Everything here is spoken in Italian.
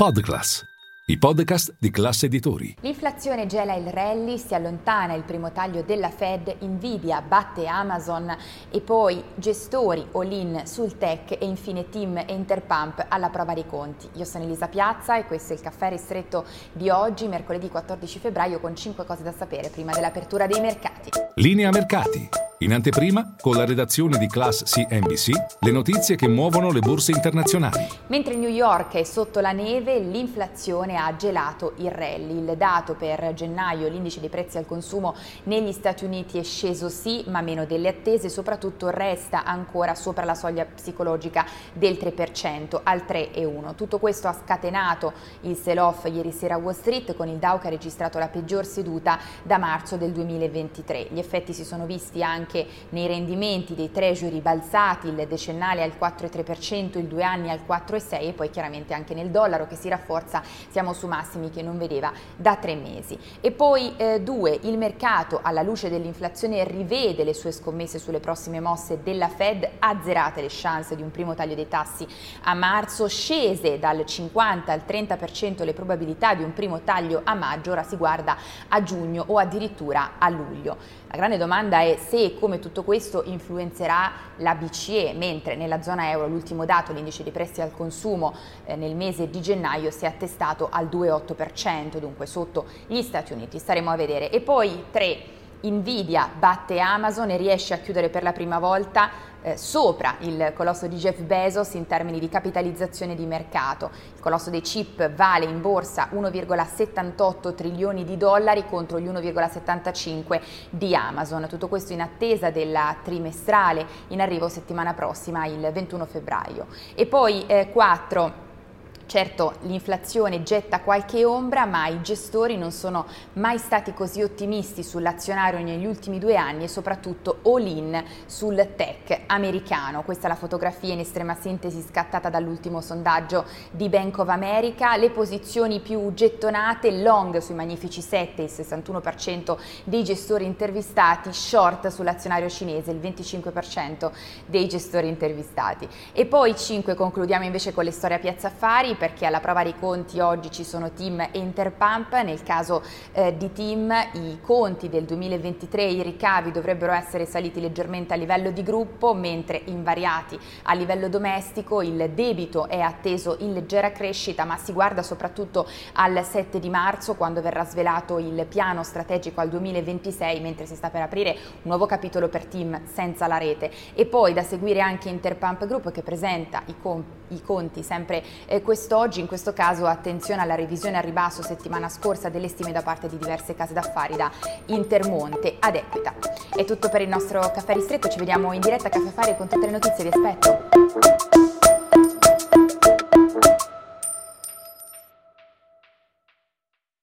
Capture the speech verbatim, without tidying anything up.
Podcast, i podcast di Class Editori. L'inflazione gela il rally, si allontana il primo taglio della Fed, Nvidia batte Amazon e poi gestori all-in sul tech e infine Tim e Interpump alla prova dei conti. Io sono Elisa Piazza e questo è il Caffè Ristretto di oggi, mercoledì quattordici febbraio, con cinque cose da sapere prima dell'apertura dei mercati. Linea mercati. In anteprima, con la redazione di Class C N B C, le notizie che muovono le borse internazionali. Mentre New York è sotto la neve, l'inflazione ha gelato il rally. Il dato per gennaio, l'indice dei prezzi al consumo negli Stati Uniti è sceso sì, ma meno delle attese, soprattutto resta ancora sopra la soglia psicologica del tre per cento, al tre virgola uno. Tutto questo ha scatenato il sell-off ieri sera a Wall Street, con il Dow che ha registrato la peggior seduta da marzo del duemilaventitré. Gli effetti si sono visti anche Anche nei rendimenti dei treasury balzati, il decennale al quattro virgola tre per cento, il due anni al quattro virgola sei e poi chiaramente anche nel dollaro che si rafforza, siamo su massimi che non vedeva da tre mesi. E poi eh, due, il mercato alla luce dell'inflazione rivede le sue scommesse sulle prossime mosse della Fed, azzerate le chance di un primo taglio dei tassi a marzo, scese dal cinquanta al trenta per cento le probabilità di un primo taglio a maggio, ora si guarda a giugno o addirittura a luglio. La grande domanda è se come tutto questo influenzerà la B C E, mentre nella zona euro l'ultimo dato, l'indice dei prezzi al consumo eh, nel mese di gennaio si è attestato al due virgola otto per cento, dunque sotto gli Stati Uniti, staremo a vedere. E poi tre, Nvidia batte Amazon e riesce a chiudere per la prima volta eh, sopra il colosso di Jeff Bezos in termini di capitalizzazione di mercato. Il colosso dei chip vale in borsa uno virgola settantotto trilioni di dollari contro gli uno virgola settantacinque di Amazon. Tutto questo in attesa della trimestrale in arrivo settimana prossima, il ventuno febbraio. E poi eh, quattro. Certo, l'inflazione getta qualche ombra, ma i gestori non sono mai stati così ottimisti sull'azionario negli ultimi due anni e soprattutto all-in sul tech americano. Questa è la fotografia in estrema sintesi scattata dall'ultimo sondaggio di Bank of America. Le posizioni più gettonate, long sui magnifici sette, il sessantuno per cento dei gestori intervistati, short sull'azionario cinese, il venticinque per cento dei gestori intervistati. E poi cinque, concludiamo invece con le storie a Piazza Affari, perché alla prova dei conti oggi ci sono Tim e Interpump. Nel caso eh, di Tim, i conti del duemilaventitré, i ricavi dovrebbero essere saliti leggermente a livello di gruppo, mentre invariati a livello domestico. Il debito è atteso in leggera crescita, ma si guarda soprattutto al sette di marzo, quando verrà svelato il piano strategico al duemilaventisei, mentre si sta per aprire un nuovo capitolo per Tim senza la rete. E poi da seguire anche Interpump Group, che presenta i, com- i conti sempre eh, quest'anno. Oggi, in questo caso, attenzione alla revisione al ribasso settimana scorsa delle stime da parte di diverse case d'affari, da Intermonte ad Equita. È tutto per il nostro Caffè Ristretto, ci vediamo in diretta a Caffè Affari con tutte le notizie, vi aspetto!